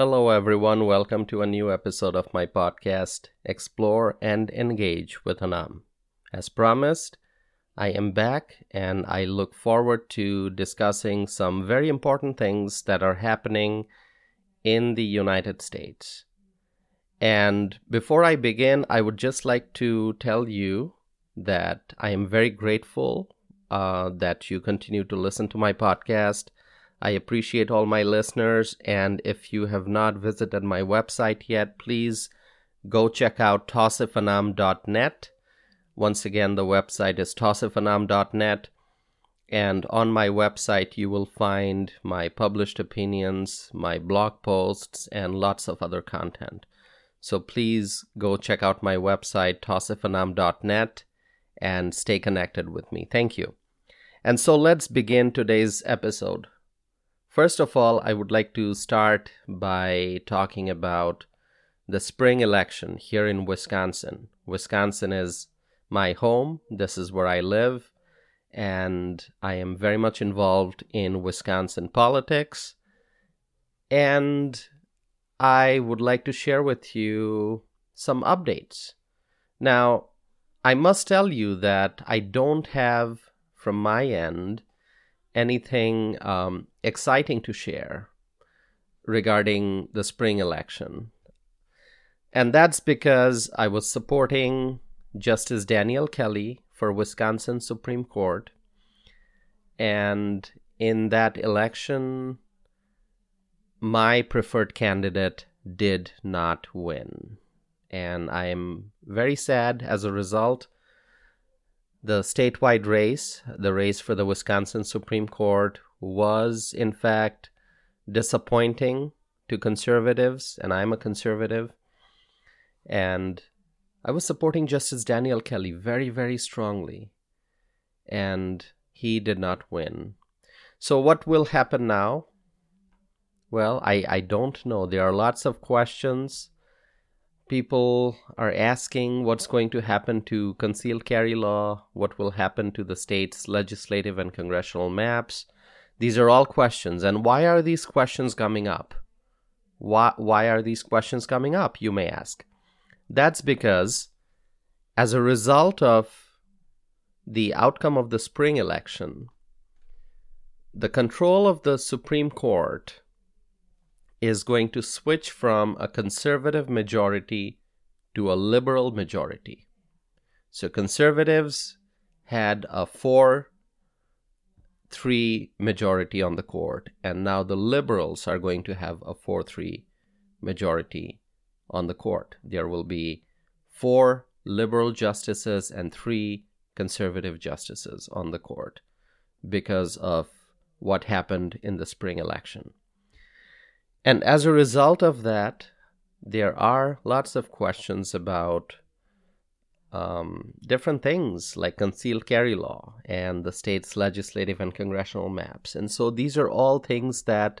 Hello everyone, welcome to a new episode of my podcast, Explore and Engage with Anam. As promised, I am back and I look forward to discussing some very important things that are happening in the United States. And before I begin, I would just like to tell you that I am very grateful that you continue to listen to my podcast. I appreciate all my listeners, and if you have not visited my website yet, please go check out tawsifanam.net. Once again, the website is tawsifanam.net, and on my website you will find my published opinions, my blog posts, and lots of other content. So please go check out my website, tawsifanam.net, and stay connected with me. Thank you. And so let's begin today's episode. First of all, I would like to start by talking about the spring election here in Wisconsin. Wisconsin is my home. This is where I live, and I am very much involved in Wisconsin politics. And I would like to share with you some updates. Now, I must tell you that I don't have, from my end, anything exciting to share regarding the spring election. And that's because I was supporting Justice Daniel Kelly for Wisconsin Supreme Court. And in that election, my preferred candidate did not win. And I'm very sad as a result. The statewide race, the race for the Wisconsin Supreme Court, was in fact disappointing to conservatives, and I'm a conservative. And I was supporting Justice Daniel Kelly very, very strongly, and he did not win. So what will happen now? Well, I don't know. There are lots of questions. People are asking what's going to happen to concealed carry law, what will happen to the state's legislative and congressional maps. These are all questions. And why are these questions coming up? Why are these questions coming up, you may ask? That's because as a result of the outcome of the spring election, the control of the Supreme Court is going to switch from a conservative majority to a liberal majority. So conservatives had a 4-3 majority on the court, and now the liberals are going to have a 4-3 majority on the court. There will be 4 liberal justices and 3 conservative justices on the court because of what happened in the spring election. And as a result of that, there are lots of questions about different things like concealed carry law and the state's legislative and congressional maps. And so these are all things that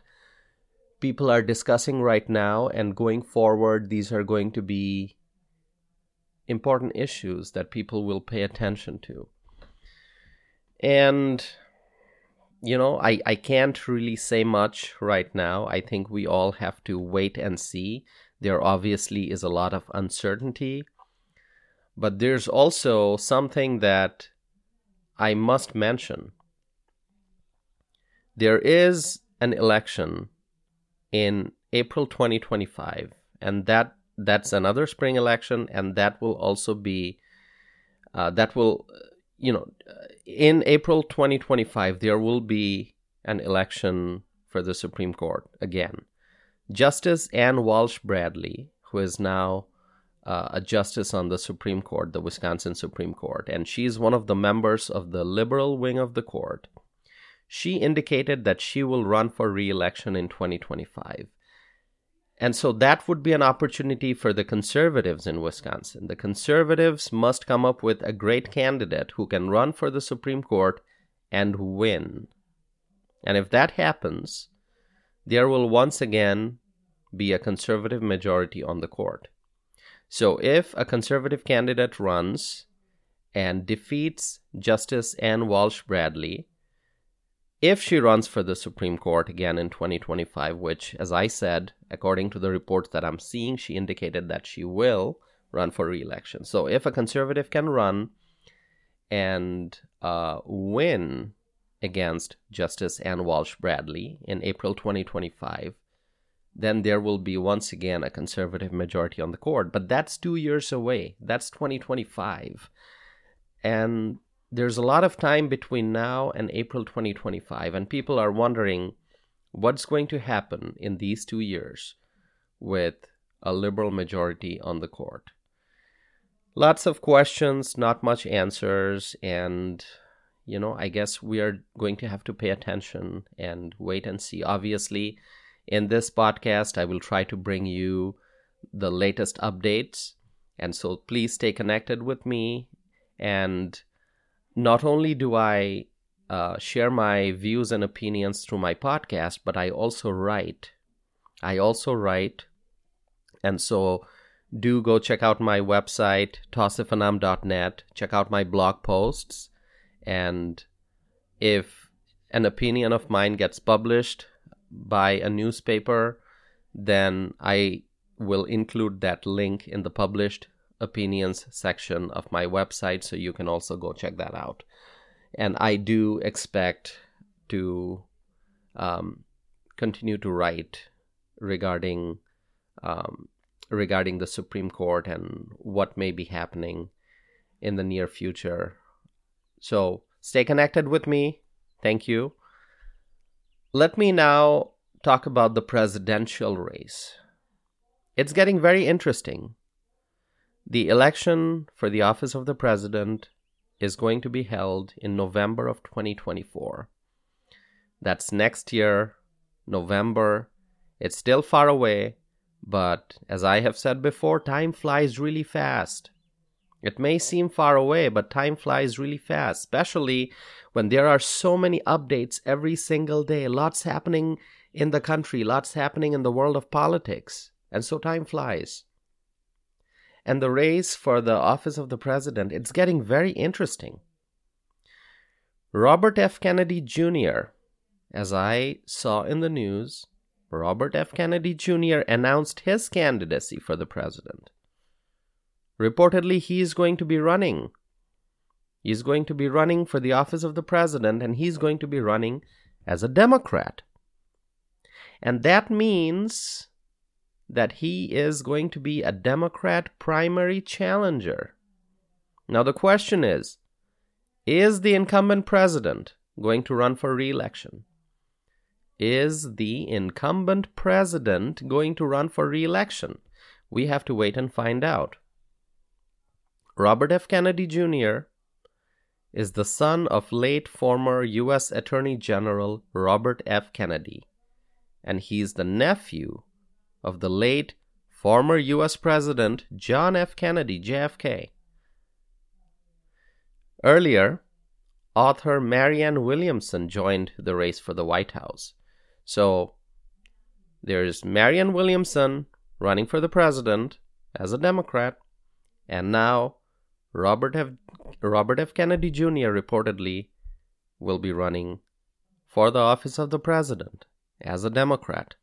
people are discussing right now, and going forward, these are going to be important issues that people will pay attention to. And you know, I can't really say much right now. I think we all have to wait and see. There obviously is a lot of uncertainty. But there's also something that I must mention. There is an election in April 2025. And that's another spring election. And that will also be, in April 2025, there will be an election for the Supreme Court again. Justice Ann Walsh Bradley, who is now a justice on the Supreme Court, the Wisconsin Supreme Court, and she is one of the members of the liberal wing of the court, she indicated that she will run for re-election in 2025. And so that would be an opportunity for the conservatives in Wisconsin. The conservatives must come up with a great candidate who can run for the Supreme Court and win. And if that happens, there will once again be a conservative majority on the court. So if a conservative candidate runs and defeats Justice Ann Walsh Bradley, If she runs for the Supreme Court again in 2025, which, as I said, according to the reports that I'm seeing, she indicated that she will run for re-election. So if a conservative can run and win against Justice Ann Walsh Bradley in April 2025, then there will be once again a conservative majority on the court. But that's 2 years away. That's 2025. And there's a lot of time between now and April 2025, and people are wondering what's going to happen in these 2 years with a liberal majority on the court. Lots of questions, not much answers, and, you know, I guess we are going to have to pay attention and wait and see. Obviously, in this podcast, I will try to bring you the latest updates, and so please stay connected with me. And not only do I share my views and opinions through my podcast, but I also write. And so do go check out my website, tawsifanam.net. Check out my blog posts. And if an opinion of mine gets published by a newspaper, then I will include that link in the published opinions section of my website, so you can also go check that out. And I do expect to continue to write regarding the Supreme Court and what may be happening in the near future. So stay connected with me. Thank you. Let me now talk about the presidential race. It's getting very interesting. The election for the office of the president is going to be held in November of 2024. That's next year, November. It's still far away, but as I have said before, time flies really fast. It may seem far away, but time flies really fast, especially when there are so many updates every single day. Lots happening in the country, lots happening in the world of politics, and so time flies. And the race for the office of the president, it's getting very interesting. Robert F. Kennedy Jr., as I saw in the news, Robert F. Kennedy Jr. announced his candidacy for the president. Reportedly, he's going to be running. He's going to be running for the office of the president, and he's going to be running as a Democrat. And that means that he is going to be a Democrat primary challenger. Now the question is the incumbent president going to run for re-election? Is the incumbent president going to run for re-election? We have to wait and find out. Robert F. Kennedy Jr. is the son of late former U.S. Attorney General Robert F. Kennedy, and he's the nephew of the late former U.S. President John F. Kennedy, JFK. Earlier, author Marianne Williamson joined the race for the White House. So there's Marianne Williamson running for the president as a Democrat, and now Robert F. Kennedy Jr. reportedly will be running for the office of the president as a Democrat.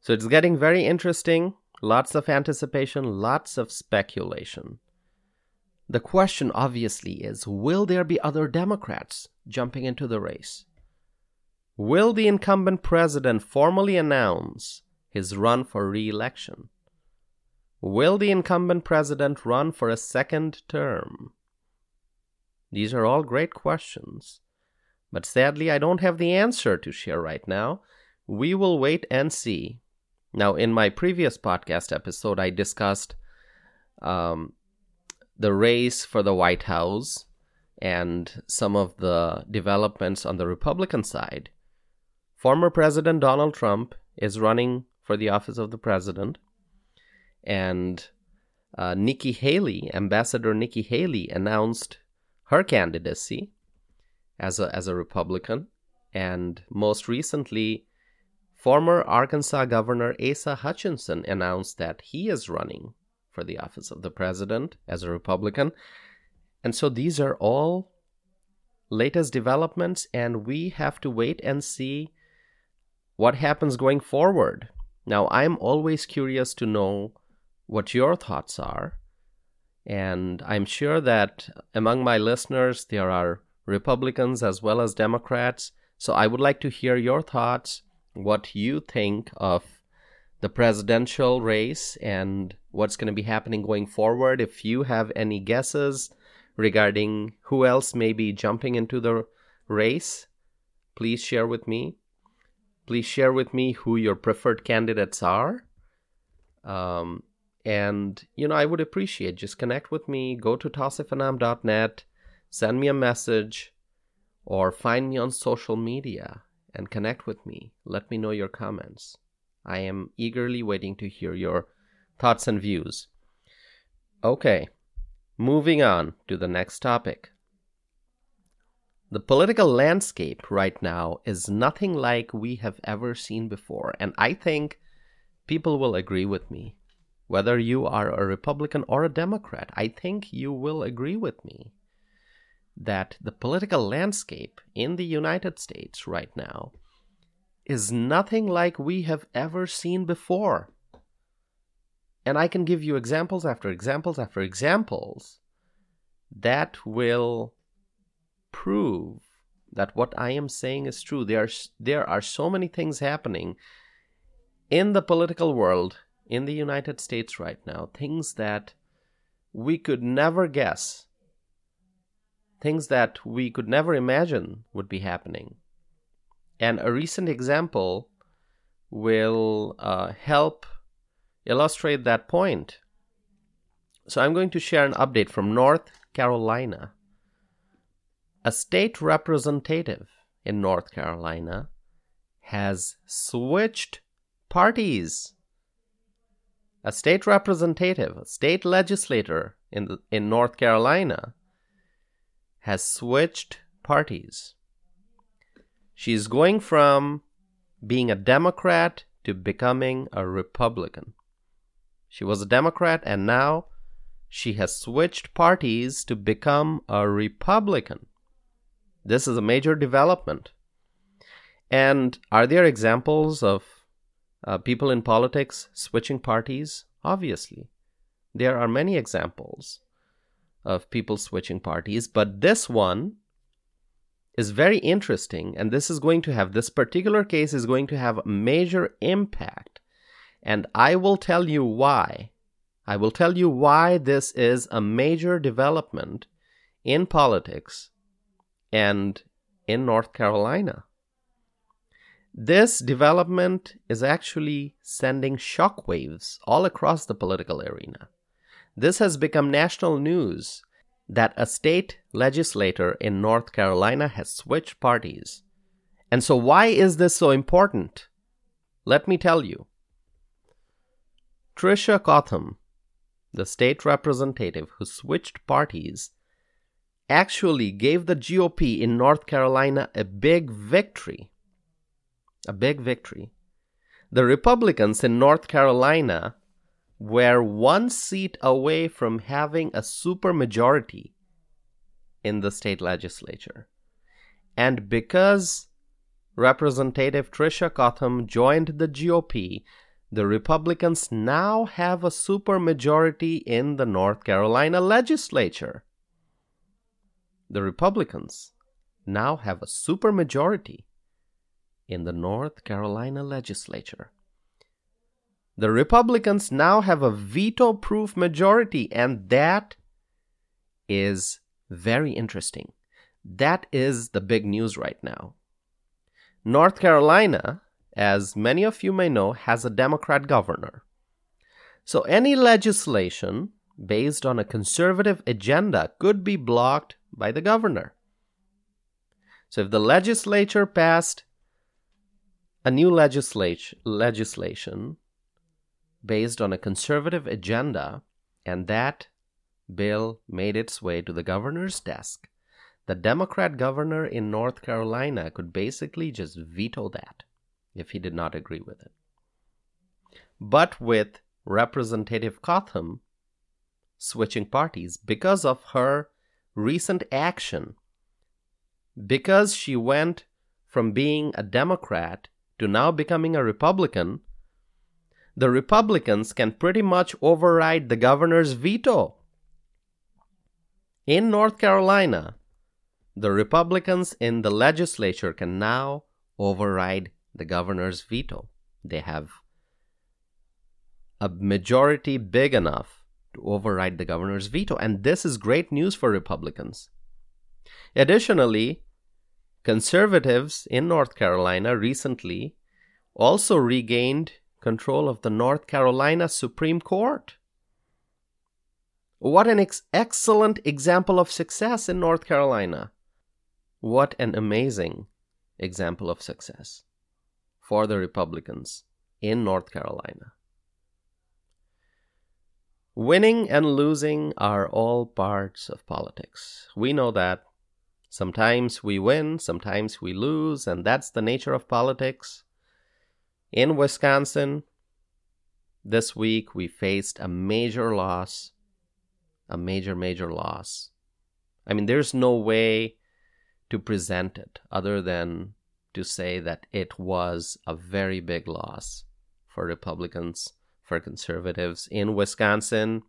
So it's getting very interesting, lots of anticipation, lots of speculation. The question obviously is, will there be other Democrats jumping into the race? Will the incumbent president formally announce his run for re-election? Will the incumbent president run for a second term? These are all great questions, but sadly I don't have the answer to share right now. We will wait and see. Now, in my previous podcast episode, I discussed the race for the White House and some of the developments on the Republican side. Former President Donald Trump is running for the office of the president. And Nikki Haley, Ambassador Nikki Haley, announced her candidacy as a Republican. And most recently, former Arkansas Governor Asa Hutchinson announced that he is running for the office of the president as a Republican. And so these are all latest developments, and we have to wait and see what happens going forward. Now, I'm always curious to know what your thoughts are, and I'm sure that among my listeners, there are Republicans as well as Democrats, so I would like to hear your thoughts, what you think of the presidential race and what's going to be happening going forward. If you have any guesses regarding who else may be jumping into the race, please share with me. Please share with me who your preferred candidates are. And, you know, I would appreciate, just connect with me, go to tawsifanam.net, send me a message, or find me on social media and connect with me. Let me know your comments. I am eagerly waiting to hear your thoughts and views. Okay, moving on to the next topic. The political landscape right now is nothing like we have ever seen before, and I think people will agree with me. Whether you are a Republican or a Democrat, I think you will agree with me that the political landscape in the United States right now is nothing like we have ever seen before. And I can give you examples after examples after examples that will prove that what I am saying is true. There are so many things happening in the political world in the United States right now, things that we could never guess, things that we could never imagine would be happening. And a recent example will help illustrate that point. So I'm going to share an update from North Carolina. A state representative in North Carolina has switched parties. A state representative, a state legislator in North Carolina has switched parties. She's going from being a Democrat to becoming a Republican. She was a Democrat, and now she has switched parties to become a Republican. This is a major development. And are there examples of people in politics switching parties? Obviously, there are many examples of people switching parties, but this one is very interesting, and this particular case is going to have a major impact, and I will tell you why. I will tell you why this is a major development in politics and in North Carolina. This development is actually sending shockwaves all across the political arena. This has become national news that a state legislator in North Carolina has switched parties. And so why is this so important? Let me tell you. Tricia Cotham, the state representative who switched parties, actually gave the GOP in North Carolina a big victory. A big victory. The Republicans in North Carolina were one seat away from having a supermajority in the state legislature. And because Representative Tricia Cotham joined the GOP, the Republicans now have a supermajority in the North Carolina legislature. The Republicans now have a supermajority in the North Carolina legislature. The Republicans now have a veto-proof majority, and that is very interesting. That is the big news right now. North Carolina, as many of you may know, has a Democrat governor. So any legislation based on a conservative agenda could be blocked by the governor. So if the legislature passed a new legislation based on a conservative agenda, and that bill made its way to the governor's desk, the Democrat governor in North Carolina could basically just veto that if he did not agree with it. But with Representative Cotham switching parties because of her recent action, because she went from being a Democrat to now becoming a Republican, the Republicans can pretty much override the governor's veto. In North Carolina, the Republicans in the legislature can now override the governor's veto. They have a majority big enough to override the governor's veto, and this is great news for Republicans. Additionally, conservatives in North Carolina recently also regained control of the North Carolina Supreme Court. What an excellent example of success in North Carolina. What an amazing example of success for the Republicans in North Carolina. Winning and losing are all parts of politics. We know that. Sometimes we win, sometimes we lose, and that's the nature of politics. In Wisconsin, this week we faced a major loss. A major, major loss. I mean, there's no way to present it other than to say that it was a very big loss for Republicans, for conservatives in Wisconsin.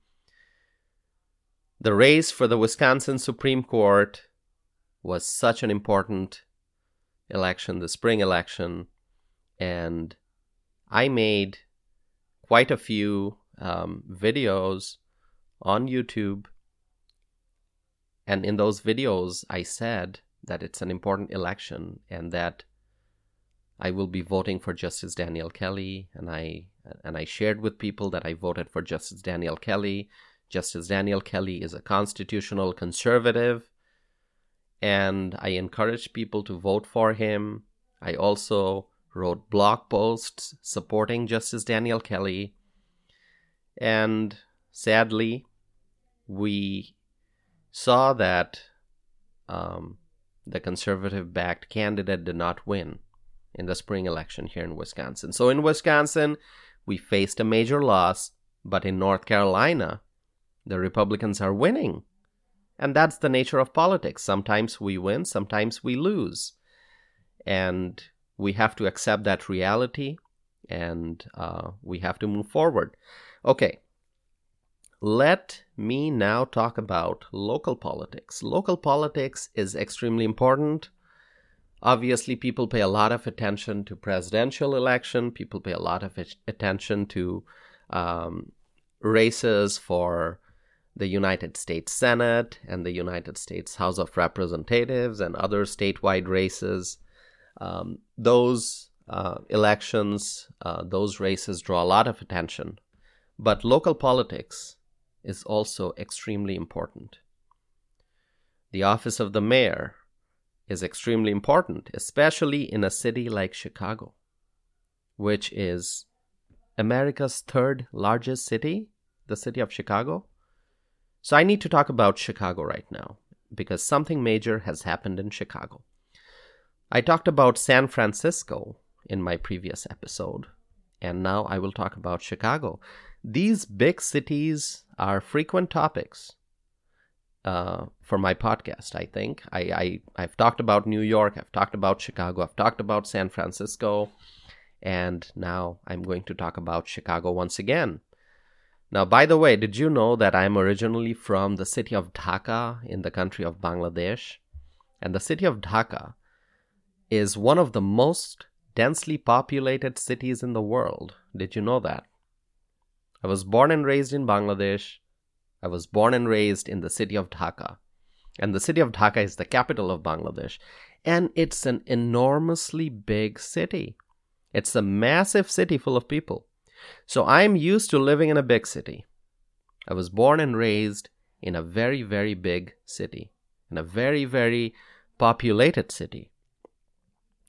The race for the Wisconsin Supreme Court was such an important election, the spring election, and I made quite a few videos on YouTube, and in those videos I said that it's an important election and that I will be voting for Justice Daniel Kelly, and I shared with people that I voted for Justice Daniel Kelly. Justice Daniel Kelly is a constitutional conservative, and I encouraged people to vote for him. I also wrote blog posts supporting Justice Daniel Kelly, and sadly, we saw that the conservative-backed candidate did not win in the spring election here in Wisconsin. So in Wisconsin, we faced a major loss, but in North Carolina, the Republicans are winning. And that's the nature of politics. Sometimes we win, sometimes we lose. And we have to accept that reality, and we have to move forward. Okay. Let me now talk about local politics. Local politics is extremely important. Obviously, people pay a lot of attention to presidential election. People pay a lot of attention to races for the United States Senate and the United States House of Representatives and other statewide races. Those elections, those races draw a lot of attention. But local politics is also extremely important. The office of the mayor is extremely important, especially in a city like Chicago, which is America's third largest city, the city of Chicago. So I need to talk about Chicago right now because something major has happened in Chicago. I talked about San Francisco in my previous episode, and now I will talk about Chicago. These big cities are frequent topics for my podcast, I think. I've talked about New York, I've talked about Chicago, I've talked about San Francisco, and now I'm going to talk about Chicago once again. Now, by the way, did you know that I'm originally from the city of Dhaka in the country of Bangladesh? And the city of Dhaka is one of the most densely populated cities in the world. Did you know that? I was born and raised in Bangladesh. I was born and raised in the city of Dhaka. And the city of Dhaka is the capital of Bangladesh. And it's an enormously big city. It's a massive city full of people. So I'm used to living in a big city. I was born and raised in a very, very big city. In a very, very populated city.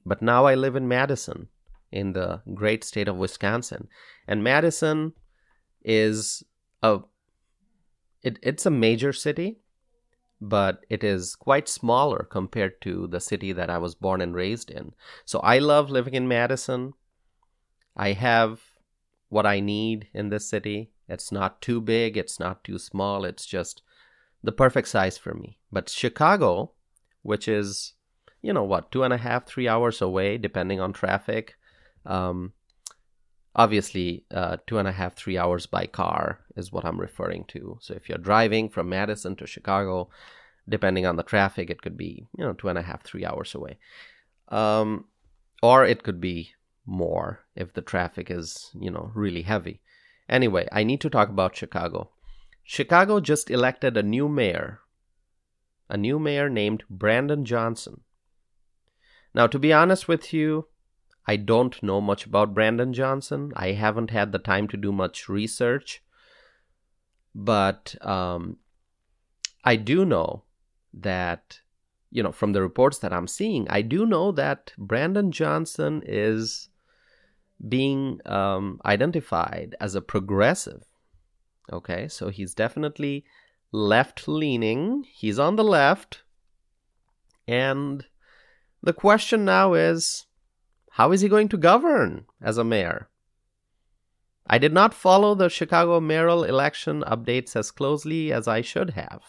But now I live in Madison, in the great state of Wisconsin. And Madison is it's a major city, but it is quite smaller compared to the city that I was born and raised in. So I love living in Madison. I have what I need in this city. It's not too big, it's not too small, it's just the perfect size for me. But Chicago, which is you know what, 2.5-3 hours away, depending on traffic. Obviously, 2.5-3 hours by car is what I'm referring to. So if you're driving from Madison to Chicago, depending on the traffic, it could be, 2.5-3 hours away. Or it could be more if the traffic is, really heavy. Anyway, I need to talk about Chicago. Chicago just elected a new mayor named Brandon Johnson. Now, to be honest with you, I don't know much about Brandon Johnson. I haven't had the time to do much research. But I do know that, from the reports that I'm seeing, I do know that Brandon Johnson is being identified as a progressive. Okay, so he's definitely left-leaning. He's on the left. And the question now is, how is he going to govern as a mayor? I did not follow the Chicago mayoral election updates as closely as I should have.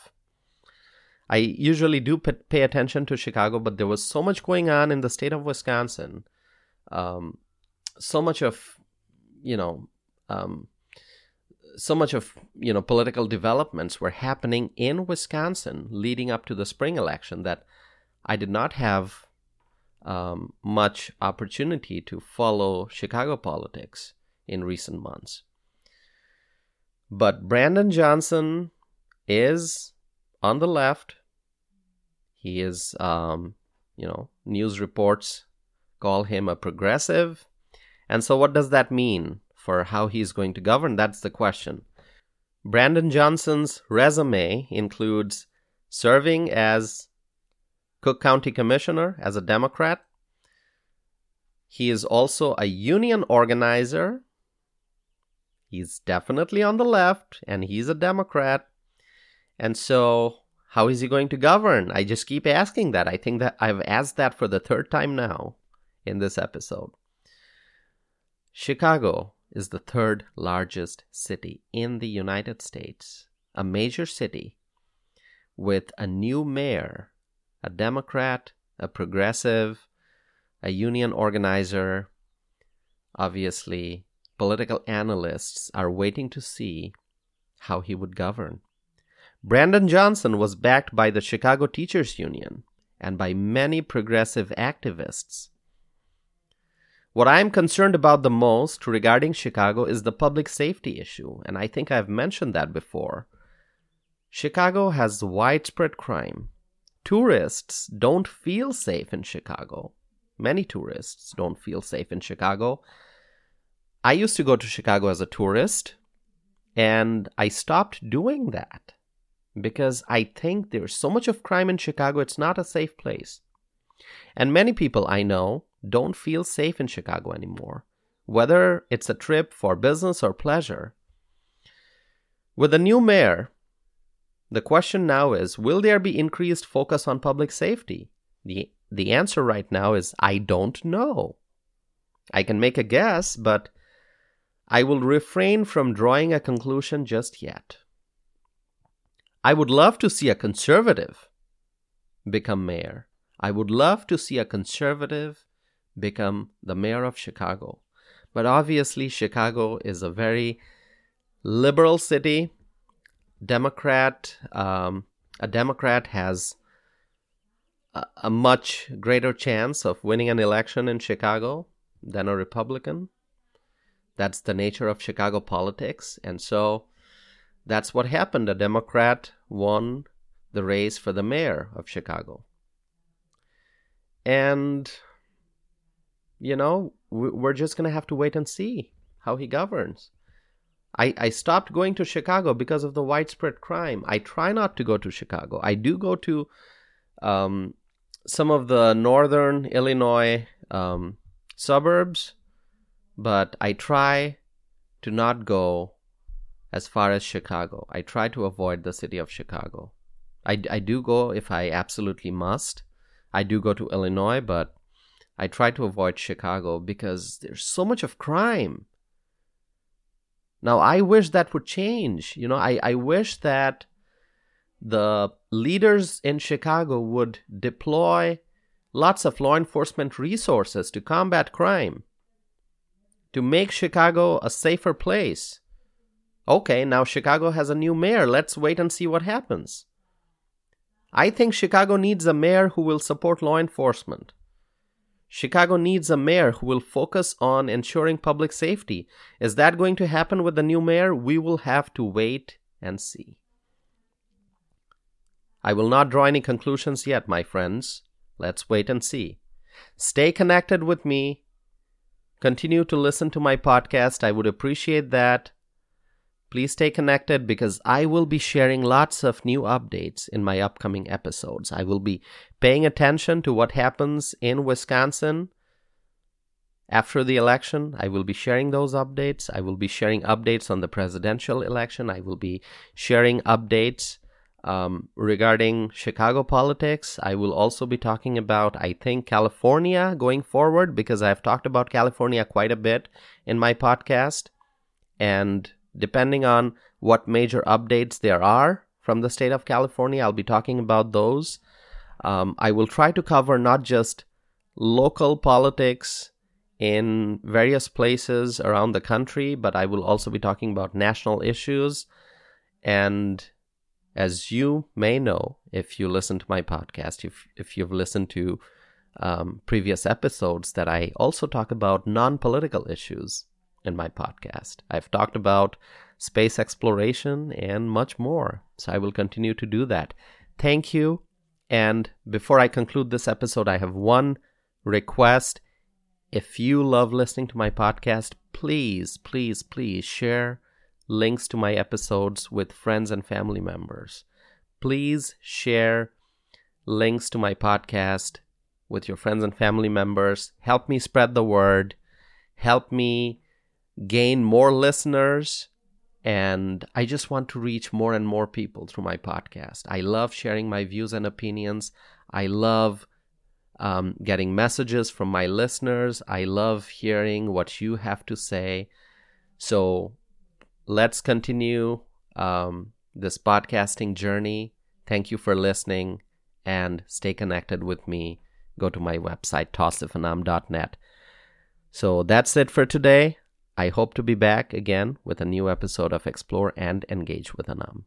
I usually do pay attention to Chicago, but there was so much going on in the state of Wisconsin. So much of political developments were happening in Wisconsin leading up to the spring election that I did not have much opportunity to follow Chicago politics in recent months. But Brandon Johnson is on the left. He is, news reports call him a progressive. And so what does that mean for how he's going to govern? That's the question. Brandon Johnson's resume includes serving as Cook County Commissioner as a Democrat. He is also a union organizer. He's definitely on the left, and he's a Democrat. And so, how is he going to govern? I just keep asking that. I think that I've asked that for the third time now in this episode. Chicago is the third largest city in the United States, a major city with a new mayor, a Democrat, a progressive, a union organizer. Obviously, political analysts are waiting to see how he would govern. Brandon Johnson was backed by the Chicago Teachers Union and by many progressive activists. What I'm concerned about the most regarding Chicago is the public safety issue, and I think I've mentioned that before. Chicago has widespread crime. Tourists don't feel safe in Chicago. Many tourists don't feel safe in Chicago. I used to go to Chicago as a tourist, and I stopped doing that because I think there's so much of crime in Chicago, it's not a safe place. And many people I know don't feel safe in Chicago anymore, whether it's a trip for business or pleasure. With a new mayor, the question now is, will there be increased focus on public safety? The answer right now is, I don't know. I can make a guess, but I will refrain from drawing a conclusion just yet. I would love to see a conservative become mayor. I would love to see a conservative become the mayor of Chicago. But obviously, Chicago is a very liberal city. A Democrat has a much greater chance of winning an election in Chicago than a Republican. That's the nature of Chicago politics. And so that's what happened. A Democrat won the race for the mayor of Chicago. And we're just going to have to wait and see how he governs. I stopped going to Chicago because of the widespread crime. I try not to go to Chicago. I do go to some of the northern Illinois suburbs, but I try to not go as far as Chicago. I try to avoid the city of Chicago. I do go if I absolutely must. I do go to Illinois, but I try to avoid Chicago because there's so much of crime. Now, I wish that would change. I wish that the leaders in Chicago would deploy lots of law enforcement resources to combat crime, to make Chicago a safer place. Okay, now Chicago has a new mayor. Let's wait and see what happens. I think Chicago needs a mayor who will support law enforcement. Chicago needs a mayor who will focus on ensuring public safety. Is that going to happen with the new mayor? We will have to wait and see. I will not draw any conclusions yet, my friends. Let's wait and see. Stay connected with me. Continue to listen to my podcast. I would appreciate that. Please stay connected because I will be sharing lots of new updates in my upcoming episodes. I will be paying attention to what happens in Wisconsin after the election. I will be sharing those updates. I will be sharing updates on the presidential election. I will be sharing updates regarding Chicago politics. I will also be talking about, I think, California going forward because I've talked about California quite a bit in my podcast. And depending on what major updates there are from the state of California, I'll be talking about those. I will try to cover not just local politics in various places around the country, but I will also be talking about national issues. And as you may know, if you listen to my podcast, if you've listened to previous episodes, that I also talk about non-political issues in my podcast. I've talked about space exploration and much more, so I will continue to do that. Thank you. And before I conclude this episode, I have one request. If you love listening to my podcast, please, please, please share links to my episodes with friends and family members. Please share links to my podcast with your friends and family members. Help me spread the word. Help me gain more listeners, and I just want to reach more and more people through my podcast. I love sharing my views and opinions. I love getting messages from my listeners. I love hearing what you have to say. So let's continue this podcasting journey. Thank you for listening, and stay connected with me. Go to my website, tawsifanam.net. So that's it for today. I hope to be back again with a new episode of Explore and Engage with Anam.